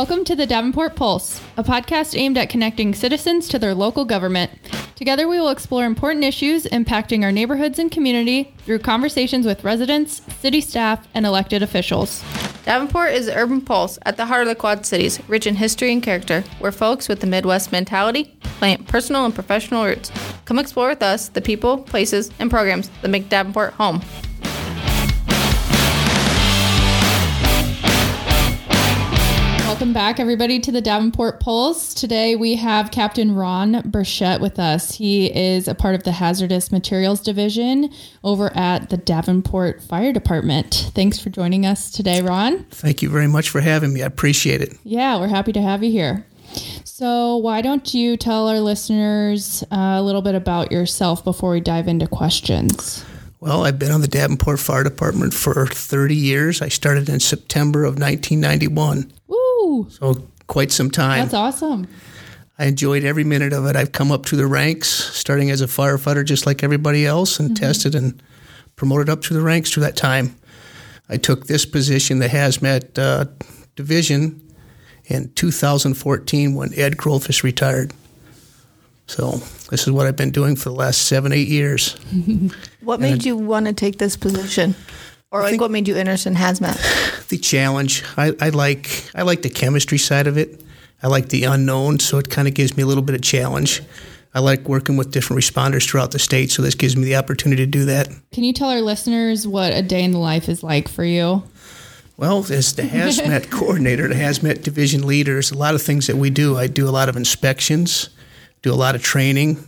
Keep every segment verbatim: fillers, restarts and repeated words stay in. Welcome to The Davenport Pulse, a podcast aimed at connecting citizens to their local government. Together we will explore important issues impacting our neighborhoods and community through conversations with residents, city staff, and elected officials. Davenport is the urban pulse at the heart of the Quad Cities, rich in history and character, where folks with the Midwest mentality plant personal and professional roots. Come explore with us the people, places, and programs that make Davenport home. Welcome back, everybody, to the Davenport Pulse. Today we have Captain Ron Burchette with us. He is a part of the Hazardous Materials Division over at the Davenport Fire Department. Thanks for joining us today, Ron. Thank you very much for having me. I appreciate it. Yeah, we're happy to have you here. So why don't you tell our listeners a little bit about yourself before we dive into questions? Well, I've been on the Davenport Fire Department for thirty years. I started in September of nineteen ninety-one. So quite some time. That's awesome. I enjoyed every minute of it. I've come up through the ranks, starting as a firefighter just like everybody else, and mm-hmm. tested and promoted up through the ranks through that time. I took this position, the HAZMAT uh, division, in two thousand fourteen when Ed Krolfisch retired. So this is what I've been doing for the last seven, eight years. What made and you want to take this position? Or like what made you interested in HAZMAT? The challenge. I, I like I like the chemistry side of it. I like the unknown, so it kind of gives me a little bit of challenge. I like working with different responders throughout the state, so this gives me the opportunity to do that. Can you tell our listeners what a day in the life is like for you? Well, as the HAZMAT coordinator, the HAZMAT division leader, there's a lot of things that we do. I do a lot of inspections, do a lot of training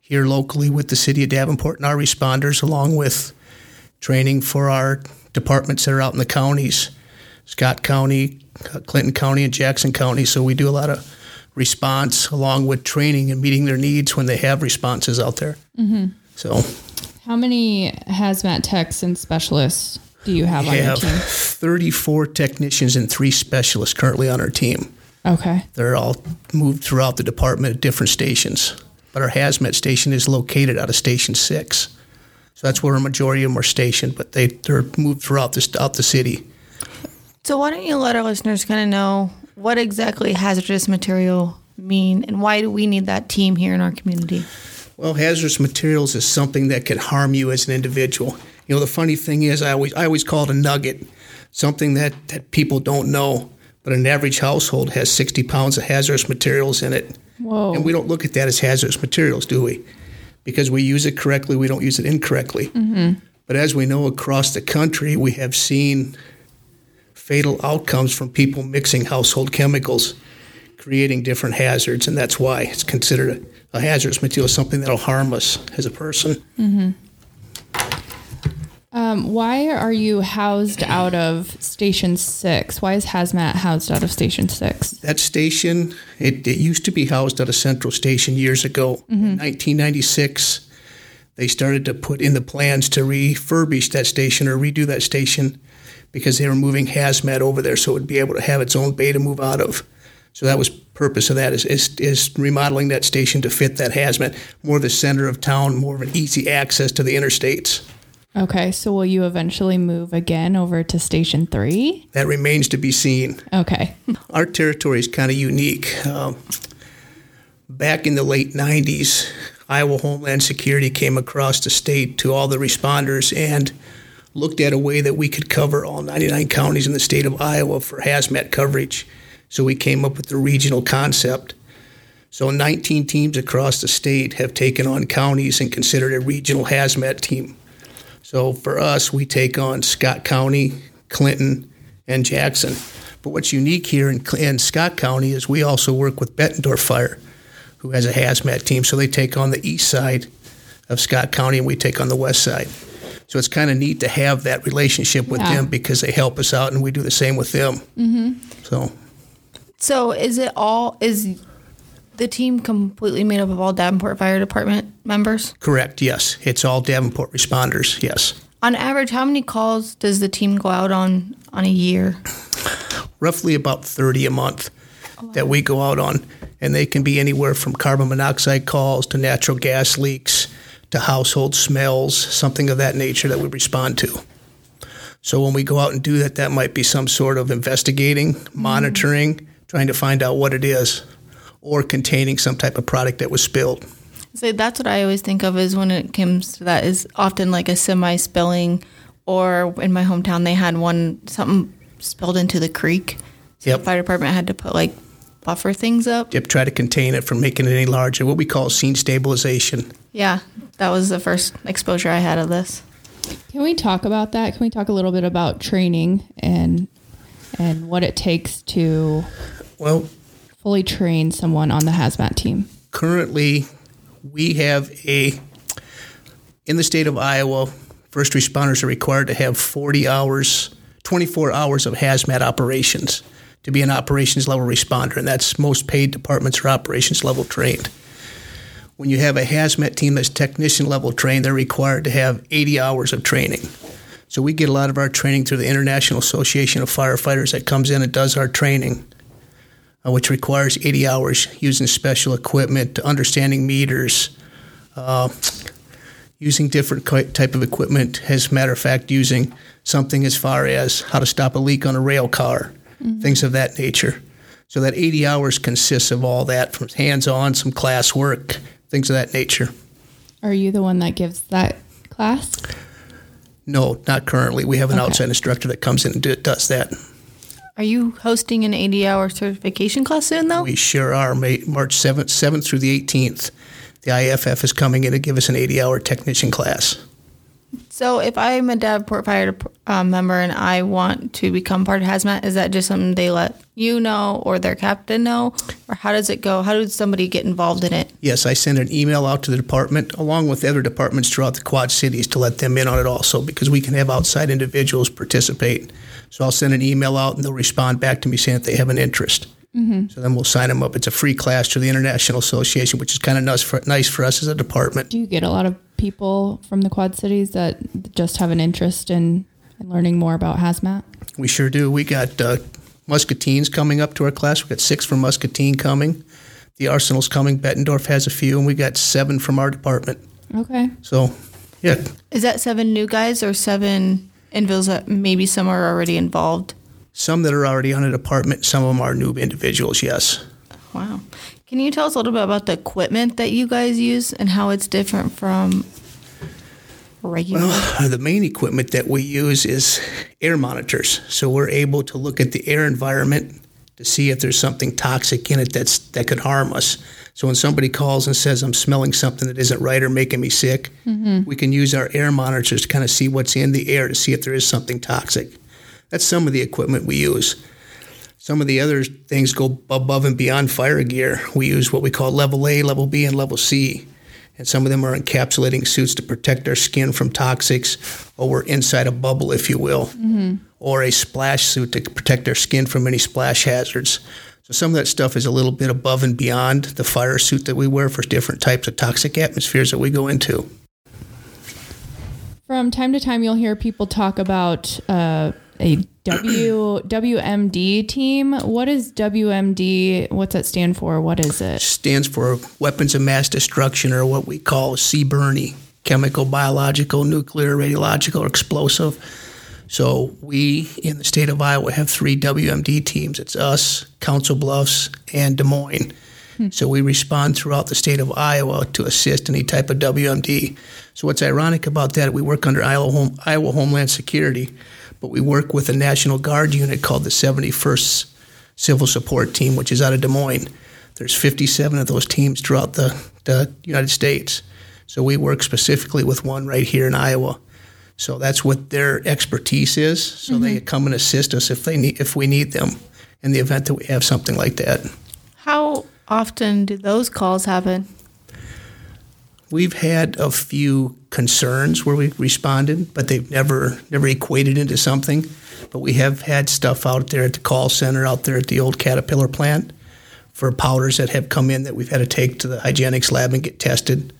here locally with the city of Davenport and our responders, along with training for our departments that are out in the counties, Scott County, Clinton County, and Jackson County. So we do a lot of response along with training and meeting their needs when they have responses out there. Mm-hmm. So, how many HAZMAT techs and specialists do you have on your team? We have thirty-four technicians and three specialists currently on our team. Okay. They're all moved throughout the department at different stations. But our HAZMAT station is located out of Station six. So that's where a majority of them are stationed, but they, they're moved throughout the, out the city. So why don't you let our listeners kind of know what exactly hazardous material mean and why do we need that team here in our community? Well, hazardous materials is something that could harm you as an individual. You know, the funny thing is I always I always call it a nugget, something that, that people don't know. But an average household has sixty pounds of hazardous materials in it. Whoa. And we don't look at that as hazardous materials, do we? Because we use it correctly, we don't use it incorrectly. Mm-hmm. But as we know, across the country, we have seen fatal outcomes from people mixing household chemicals, creating different hazards, and that's why it's considered a, a hazardous material, something that'll harm us as a person. Mm-hmm. Um, why are you housed out of Station six? Why is HAZMAT housed out of Station six? That station, it, it used to be housed out of Central Station years ago. Mm-hmm. In nineteen ninety-six, they started to put in the plans to refurbish that station or redo that station because they were moving HAZMAT over there so it would be able to have its own bay to move out of. So that was purpose of that is, is is remodeling that station to fit that HAZMAT, more the center of town, more of an easy access to the interstates. Okay, so will you eventually move again over to Station three? That remains to be seen. Okay. Our territory is kind of unique. Um, back in the late nineties, Iowa Homeland Security came across the state to all the responders and looked at a way that we could cover all ninety-nine counties in the state of Iowa for HAZMAT coverage. So we came up with the regional concept. So nineteen teams across the state have taken on counties and considered a regional HAZMAT team. So for us, we take on Scott County, Clinton, and Jackson. But what's unique here in, in Scott County is we also work with Bettendorf Fire, who has a HAZMAT team. So they take on the east side of Scott County, and we take on the west side. So it's kind of neat to have that relationship with yeah. them because they help us out, and we do the same with them. Mm-hmm. So, so is it all is the team completely made up of all Davenport Fire Department members? Correct, yes. It's all Davenport responders, yes. On average, how many calls does the team go out on on a year? Roughly about thirty a month oh, wow. that we go out on, and they can be anywhere from carbon monoxide calls to natural gas leaks to household smells, something of that nature that we respond to. So when we go out and do that, that might be some sort of investigating, monitoring, mm-hmm. trying to find out what it is, or containing some type of product that was spilled. So that's what I always think of is when it comes to that is often like a semi-spilling, or in my hometown they had one, something spilled into the creek. So yep. The fire department had to put like buffer things up. Yep, try to contain it from making it any larger, what we call scene stabilization. Yeah, that was the first exposure I had of this. Can we talk about that? Can we talk a little bit about training and and what it takes to well fully train someone on the hazmat team? Currently, we have a, in the state of Iowa, first responders are required to have forty hours, twenty-four hours of hazmat operations to be an operations level responder, and that's most paid departments are operations level trained. When you have a hazmat team that's technician level trained, they're required to have eighty hours of training. So we get a lot of our training through the International Association of Firefighters that comes in and does our training, uh, which requires eighty hours using special equipment, understanding meters, uh, using different type of equipment. As a matter of fact, using something as far as how to stop a leak on a rail car, mm-hmm. things of that nature. So that eighty hours consists of all that, from hands-on, some class work, things of that nature. Are you the one that gives that class? No, not currently. We have an okay. outside instructor that comes in and do, does that. Are you hosting an eighty-hour certification class soon, though? We sure are. March seventh, seventh through the eighteenth, the I F F is coming in to give us an eighty-hour technician class. So if I'm a Davenport Fire uh, member and I want to become part of HAZMAT, is that just something they let you know or their captain know? Or how does it go? How does somebody get involved in it? Yes, I send an email out to the department along with other departments throughout the Quad Cities to let them in on it also, because we can have outside individuals participate. So I'll send an email out and they'll respond back to me saying that they have an interest. Mm-hmm. So then we'll sign them up. It's a free class through the International Association, which is kind of nice for, nice for us as a department. Do you get a lot of people from the Quad Cities that just have an interest in, in learning more about hazmat? We sure do. We got uh, Muscatine's coming up to our class. We got six from Muscatine coming. The Arsenal's coming. Bettendorf has a few, and we got seven from our department. Okay. So, yeah. Is that seven new guys or seven individuals that maybe some are already involved? Some that are already on a department, some of them are new individuals, yes. Wow. Can you tell us a little bit about the equipment that you guys use and how it's different from regular? Well, the main equipment that we use is air monitors. So we're able to look at the air environment to see if there's something toxic in it that's that could harm us. So when somebody calls and says, I'm smelling something that isn't right or making me sick, mm-hmm. we can use our air monitors to kind of see what's in the air to see if there is something toxic. That's some of the equipment we use. Some of the other things go above and beyond fire gear. We use what we call level A, level B, and level C. And some of them are encapsulating suits to protect our skin from toxics, or we're inside a bubble, if you will, mm-hmm. or a splash suit to protect our skin from any splash hazards. So some of that stuff is a little bit above and beyond the fire suit that we wear for different types of toxic atmospheres that we go into. From time to time, you'll hear people talk about... Uh, A W W M D team. What is W M D? What's that stand for? What is it? Stands for Weapons of Mass Destruction, or what we call C B R N E, chemical, biological, nuclear, radiological, or explosive. So we in the state of Iowa have three W M D teams. It's us, Council Bluffs, and Des Moines. Hmm. So we respond throughout the state of Iowa to assist any type of W M D. So what's ironic about that, we work under Iowa, Home, Iowa Homeland Security, but we work with a National Guard unit called the seventy-first Civil Support Team, which is out of Des Moines. There's fifty-seven of those teams throughout the, the United States. So we work specifically with one right here in Iowa. So that's what their expertise is. So mm-hmm. they come and assist us if they need, if we need them in the event that we have something like that. How often do those calls happen? We've had a few concerns where we responded, but they've never never equated into something. But we have had stuff out there at the call center, out there at the old Caterpillar plant for powders that have come in that we've had to take to the hygienics lab and get tested.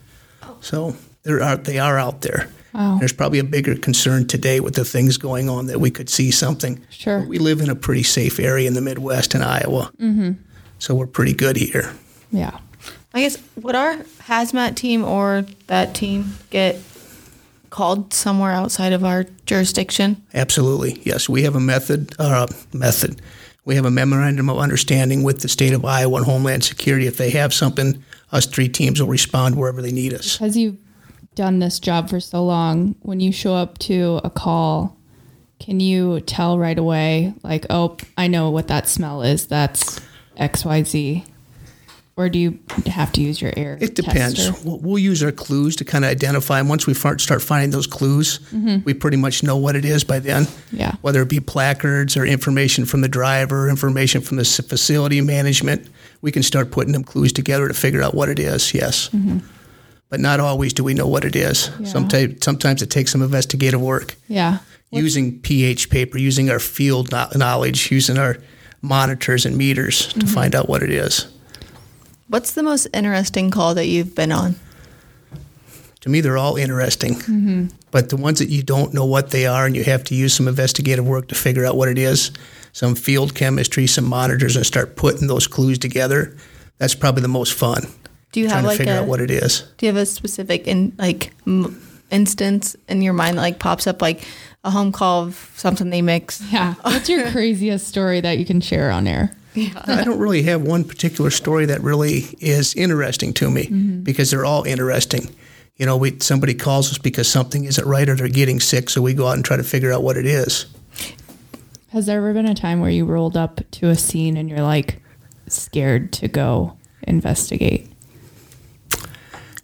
So there are, they are out there. Wow. There's probably a bigger concern today with the things going on that we could see something. Sure. But we live in a pretty safe area in the Midwest in Iowa, mm-hmm. so we're pretty good here. Yeah. I guess, would our hazmat team or that team get called somewhere outside of our jurisdiction? Absolutely, yes. We have a method. Uh, method. We have a memorandum of understanding with the state of Iowa and Homeland Security. If they have something, us three teams will respond wherever they need us. Because you've done this job for so long, when you show up to a call, can you tell right away, like, oh, I know what that smell is. That's X Y Z. Or do you have to use your air It depends. Tester? We'll use our clues to kind of identify them. Once we start finding those clues, mm-hmm. we pretty much know what it is by then. Yeah. Whether it be placards or information from the driver, information from the facility management, we can start putting them clues together to figure out what it is, yes. Mm-hmm. But not always do we know what it is. Yeah. Sometimes, sometimes it takes some investigative work. Yeah. Using What's... P H paper, using our field knowledge, using our monitors and meters mm-hmm. to find out what it is. What's the most interesting call that you've been on? To me, they're all interesting. Mm-hmm. But the ones that you don't know what they are and you have to use some investigative work to figure out what it is, some field chemistry, some monitors, and start putting those clues together, that's probably the most fun. Do you have like to figure a, out what it is. Do you have a specific in, like m- instance in your mind that like pops up, like a home call of something they mix? Yeah. What's your craziest story that you can share on air? Yeah. I don't really have one particular story that really is interesting to me mm-hmm. because they're all interesting. You know, we, somebody calls us because something isn't right or they're getting sick, so we go out and try to figure out what it is. Has there ever been a time where you rolled up to a scene and you're like scared to go investigate?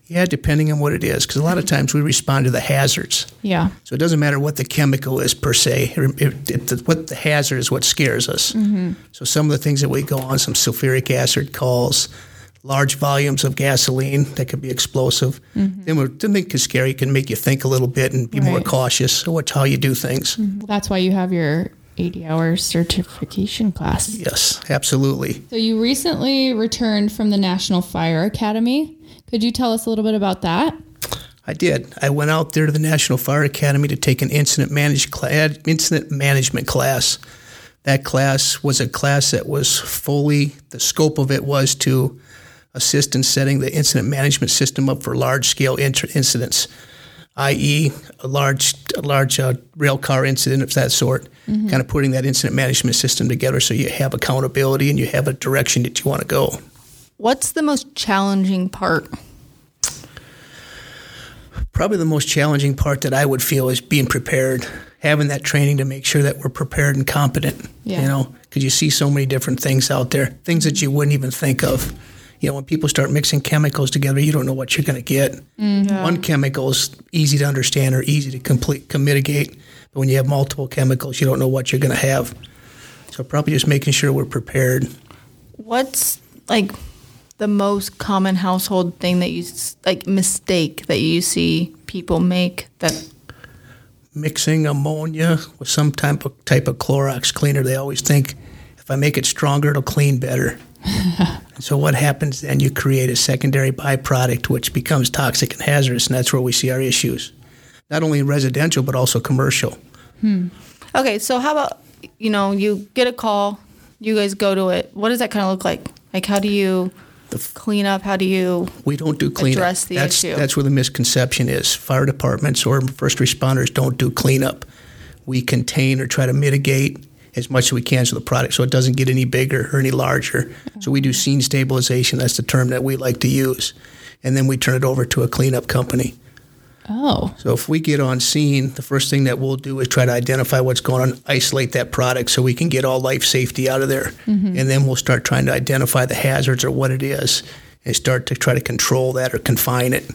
Yeah, depending on what it is, because a lot of times we respond to the hazards. Yeah. So it doesn't matter what the chemical is per se. It, it, it, what the hazard is what scares us. Mm-hmm. So some of the things that we go on, some sulfuric acid calls, large volumes of gasoline that could be explosive. Mm-hmm. Then we're, to make it scary, it can make you think a little bit and be right. more cautious. So what's how you do things. Mm-hmm. Well, that's why you have your eighty-hour certification class. Yes, absolutely. So you recently returned from the National Fire Academy. Could you tell us a little bit about that? I did. I went out there to the National Fire Academy to take an incident manage cl- incident management class. That class was a class that was fully, the scope of it was to assist in setting the incident management system up for large-scale inter- incidents, that is a large a large uh, rail car incident of that sort, mm-hmm. kind of putting that incident management system together so you have accountability and you have a direction that you want to go. What's the most challenging part? Probably the most challenging part that I would feel is being prepared, having that training to make sure that we're prepared and competent, yeah. you know, because you see so many different things out there, things that you wouldn't even think of. You know, when people start mixing chemicals together, you don't know what you're going to get. Mm-hmm. One chemical is easy to understand or easy to complete, to mitigate, but when you have multiple chemicals, you don't know what you're going to have. So probably just making sure we're prepared. What's, like... the most common household thing that you, like mistake that you see people make? That mixing ammonia with some type of, type of Clorox cleaner. They always think if I make it stronger, it'll clean better. And so what happens then? You create a secondary byproduct, which becomes toxic and hazardous, and that's where we see our issues, not only residential, but also commercial. Hmm. Okay, so how about, you know, you get a call, you guys go to it. What does that kind of look like? Like how do you... The f- cleanup, how do you we don't do cleanup. address the that's, issue? That's where the misconception is. Fire departments or first responders don't do cleanup. We contain or try to mitigate as much as we can to the product so it doesn't get any bigger or any larger. Mm-hmm. So we do scene stabilization. That's the term that we like to use. And then we turn it over to a cleanup company. Oh. So if we get on scene, the first thing that we'll do is try to identify what's going on, isolate that product so we can get all life safety out of there. Mm-hmm. And then we'll start trying to identify the hazards or what it is and start to try to control that or confine it.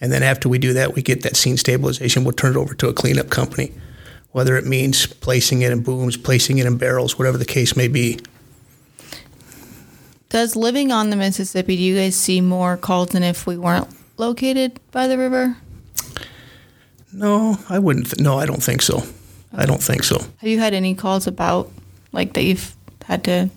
And then after we do that, we get that scene stabilization. We'll turn it over to a cleanup company, whether it means placing it in booms, placing it in barrels, whatever the case may be. Does living on the Mississippi, do you guys see more calls than if we weren't located by the river? No, I wouldn't. Th- no, I don't think so. Okay. I don't think so. Have you had any calls about, like, that you've had to,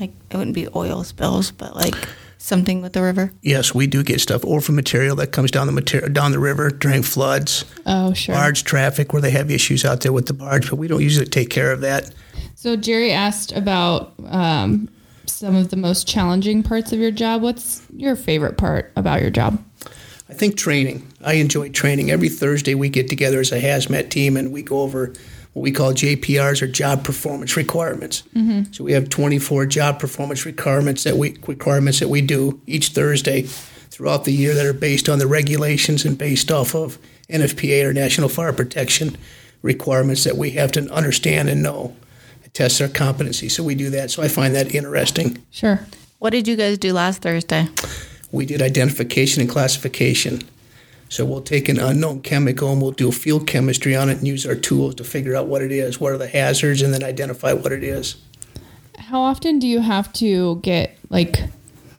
like, it wouldn't be oil spills, but, like, something with the river? Yes, we do get stuff. Orphan material that comes down the mater- down the river during floods. Oh, sure. Barge traffic where they have issues out there with the barge, but we don't usually take care of that. So Jerry asked about um, some of the most challenging parts of your job. What's your favorite part about your job? I think training. I enjoy training. Every Thursday we get together as a HAZMAT team and we go over what we call J P Rs, or job performance requirements. Mm-hmm. So we have twenty-four job performance requirements that we requirements that we do each Thursday throughout the year that are based on the regulations and based off of N F P A, or National Fire Protection requirements, that we have to understand and know. It tests our competency. So we do that. So I find that interesting. Sure. What did you guys do last Thursday? We did identification and classification. So we'll take an unknown chemical and we'll do field chemistry on it and use our tools to figure out what it is, what are the hazards, and then identify what it is. How often do you have to get, like,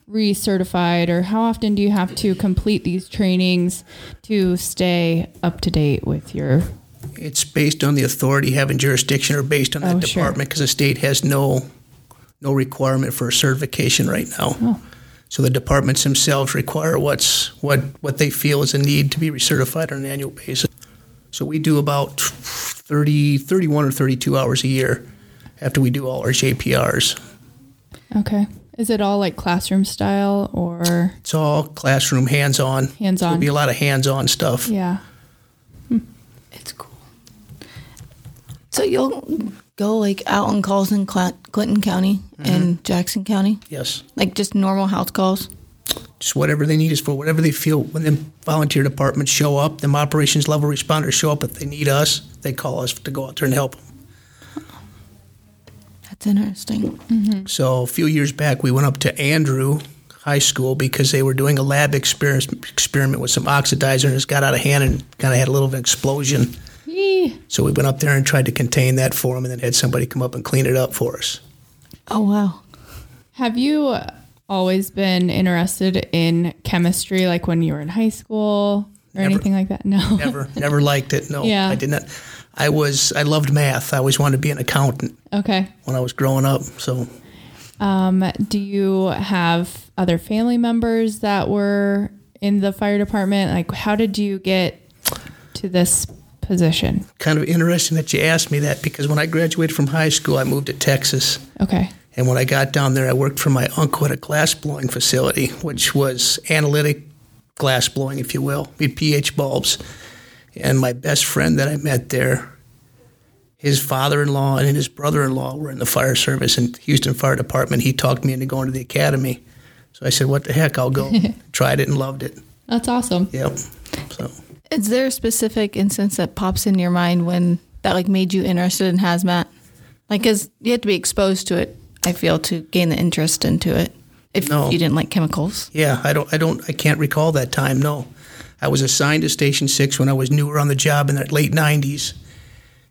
recertified, or how often do you have to complete these trainings to stay up to date with your... It's based on the authority having jurisdiction, or based on that oh, department, because sure. the state has no no requirement for a certification right now. Oh. So the departments themselves require what's what, what they feel is a need to be recertified on an annual basis. So we do about thirty, thirty-one or thirty-two hours a year after we do all our J P Rs. Okay. Is it all like classroom style, or? It's all classroom, hands-on. Hands-on. So it'll be a lot of hands-on stuff. Yeah. Hmm. It's cool. So you'll go like out on calls in Clinton County mm-hmm. and Jackson County? Yes. Like just normal house calls? Just whatever they need us for, whatever they feel. When the volunteer departments show up, them operations level responders show up, if they need us, they call us to go out there and help them. That's interesting. Mm-hmm. So a few years back, we went up to Andrew High School because they were doing a lab experiment with some oxidizer, and it got out of hand and kind of had a little bit of an explosion. So we went up there and tried to contain that for them, and then had somebody come up and clean it up for us. Oh, wow. Have you always been interested in chemistry, like when you were in high school or never, anything like that? No. Never. Never liked it. No, yeah. I did not. I was, I loved math. I always wanted to be an accountant. Okay. When I was growing up, so. Um, do you have other family members that were in the fire department? Like, how did you get to this position? Kind of interesting that you asked me that, because when I graduated from high school, I moved to Texas. Okay. And when I got down there, I worked for my uncle at a glass blowing facility, which was analytic glass blowing, if you will. We had pH bulbs. And my best friend that I met there, his father-in-law and his brother-in-law were in the fire service in Houston Fire Department. He talked me into going to the academy. So I said, what the heck, I'll go. Tried it and loved it. That's awesome. Yep. So. Is there a specific instance that pops in your mind when that, like, made you interested in hazmat? Like, because you have to be exposed to it, I feel, to gain the interest into it. If no. you didn't like chemicals. Yeah, I don't, I don't, I can't recall that time. No, I was assigned to Station Six when I was newer on the job in the late nineties,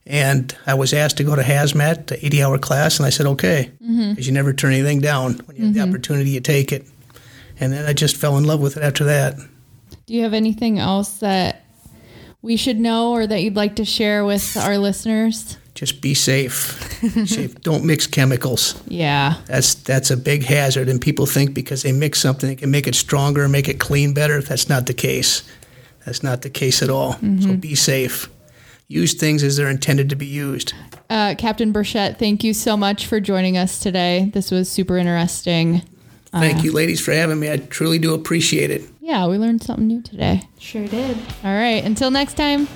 and I was asked to go to hazmat, the eighty-hour class, and I said okay, because mm-hmm. you never turn anything down. When you have mm-hmm. the opportunity, you take it, and then I just fell in love with it after that. Do you have anything else that we should know, or that you'd like to share with our listeners? Just be safe. Be safe. Don't mix chemicals. Yeah. That's that's a big hazard, and people think because they mix something, it can make it stronger, make it clean better. That's not the case. That's not the case at all. Mm-hmm. So be safe. Use things as they're intended to be used. Uh, Captain Burchette, thank you so much for joining us today. This was super interesting. Thank uh, you, ladies, for having me. I truly do appreciate it. Yeah, we learned something new today. Sure did. All right, until next time.